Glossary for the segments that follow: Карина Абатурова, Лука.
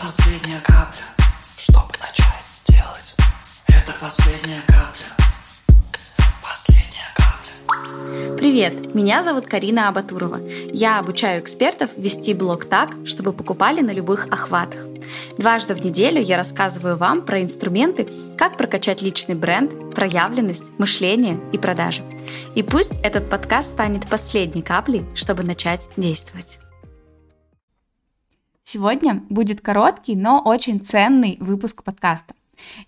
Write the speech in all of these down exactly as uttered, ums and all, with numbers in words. последняя капля, чтобы начать делать. Это последняя капля. Привет, меня зовут Карина Абатурова. Я обучаю экспертов вести блог так, чтобы покупали на любых охватах. Дважды в неделю я рассказываю вам про инструменты, как прокачать личный бренд, проявленность, мышление и продажи. И пусть этот подкаст станет последней каплей, чтобы начать действовать. Сегодня будет короткий, но очень ценный выпуск подкаста.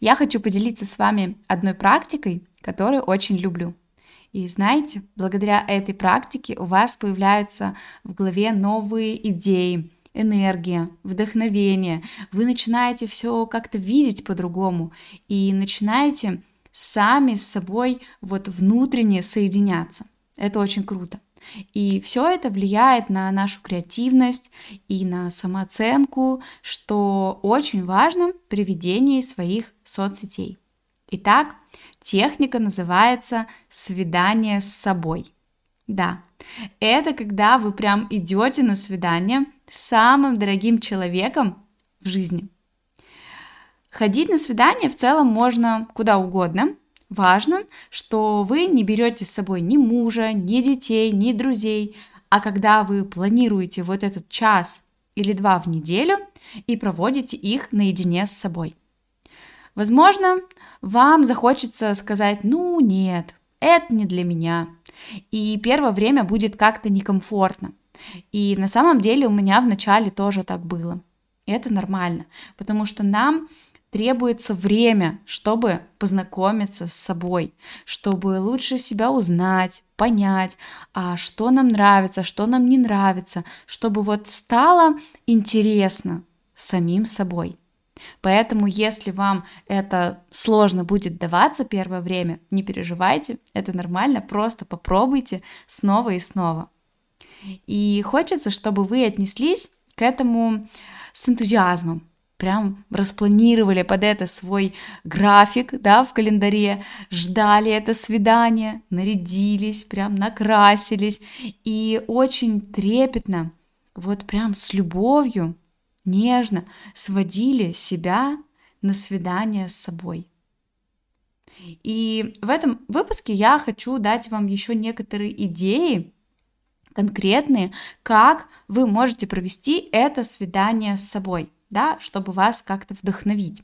Я хочу поделиться с вами одной практикой, которую очень люблю. И знаете, благодаря этой практике у вас появляются в голове новые идеи, энергия, вдохновение. Вы начинаете все как-то видеть по-другому и начинаете сами с собой вот внутренне соединяться. Это очень круто. И все это влияет на нашу креативность и на самооценку, что очень важно при ведении своих соцсетей. Итак, техника называется «свидание с собой». Да, это когда вы прям идете на свидание с самым дорогим человеком в жизни. Ходить на свидание в целом можно куда угодно. Важно, что вы не берете с собой ни мужа, ни детей, ни друзей. А когда вы планируете вот этот час или два в неделю и проводите их наедине с собой. Возможно, вам захочется сказать: ну нет, это не для меня, и первое время будет как-то некомфортно, и на самом деле у меня в начале тоже так было. Это нормально, потому что нам требуется время, чтобы познакомиться с собой, чтобы лучше себя узнать, понять, а что нам нравится, что нам не нравится, чтобы вот стало интересно самим собой. Поэтому, если вам это сложно будет даваться первое время, не переживайте, это нормально, просто попробуйте снова и снова. И хочется, чтобы вы отнеслись к этому с энтузиазмом, прям распланировали под это свой график, да, в календаре, ждали это свидание, нарядились, прям накрасились и очень трепетно, вот прям с любовью, нежно сводили себя на свидание с собой. И в этом выпуске я хочу дать вам еще некоторые идеи конкретные, как вы можете провести это свидание с собой, да, чтобы вас как-то вдохновить.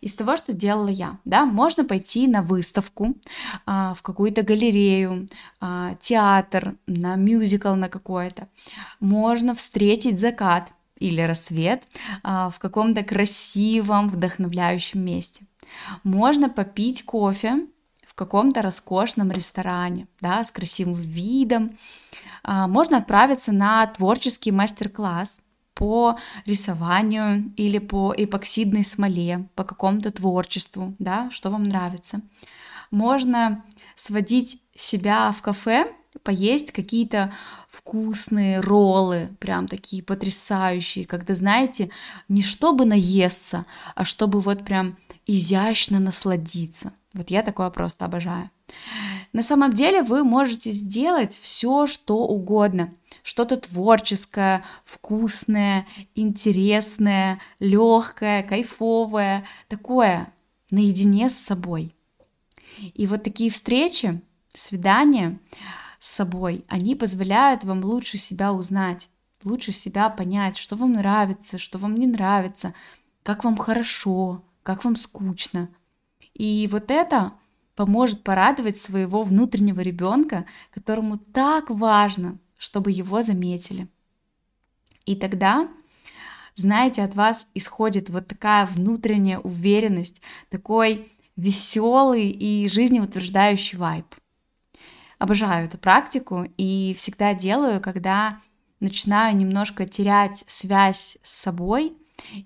Из того, что делала я, да, можно пойти на выставку, в какую-то галерею, театр, на мюзикл на какой-то. Можно встретить закат или рассвет в каком-то красивом, вдохновляющем месте. Можно попить кофе в каком-то роскошном ресторане, да, с красивым видом. Можно отправиться на творческий мастер-класс по рисованию или по эпоксидной смоле, по какому-то творчеству, да, что вам нравится. Можно сводить себя в кафе, поесть какие-то вкусные роллы, прям такие потрясающие, когда, знаете, не чтобы наесться, а чтобы вот прям изящно насладиться. Вот я такое просто обожаю. На самом деле вы можете сделать все, что угодно. Что-то творческое, вкусное, интересное, легкое, кайфовое, такое наедине с собой. И вот такие встречи, свидания с собой, они позволяют вам лучше себя узнать, лучше себя понять, что вам нравится, что вам не нравится, как вам хорошо, как вам скучно. И вот это поможет порадовать своего внутреннего ребенка, которому так важно, чтобы его заметили. И тогда, знаете, от вас исходит вот такая внутренняя уверенность, такой веселый и жизнеутверждающий вайб. Обожаю эту практику и всегда делаю, когда начинаю немножко терять связь с собой.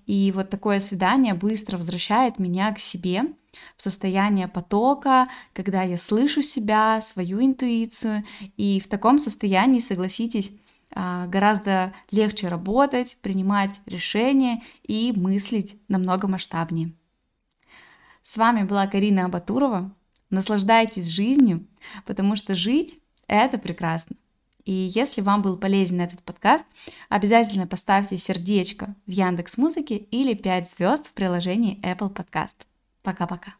И вот такое свидание быстро возвращает меня к себе в состояние потока, когда я слышу себя, свою интуицию. И в таком состоянии, согласитесь, гораздо легче работать, принимать решения и мыслить намного масштабнее. С вами была Карина Абатурова. Наслаждайтесь жизнью, потому что жить — это прекрасно. И если вам был полезен этот подкаст, обязательно поставьте сердечко в Яндекс.Музыке или пять звезд в приложении Apple Podcast. Пока-пока.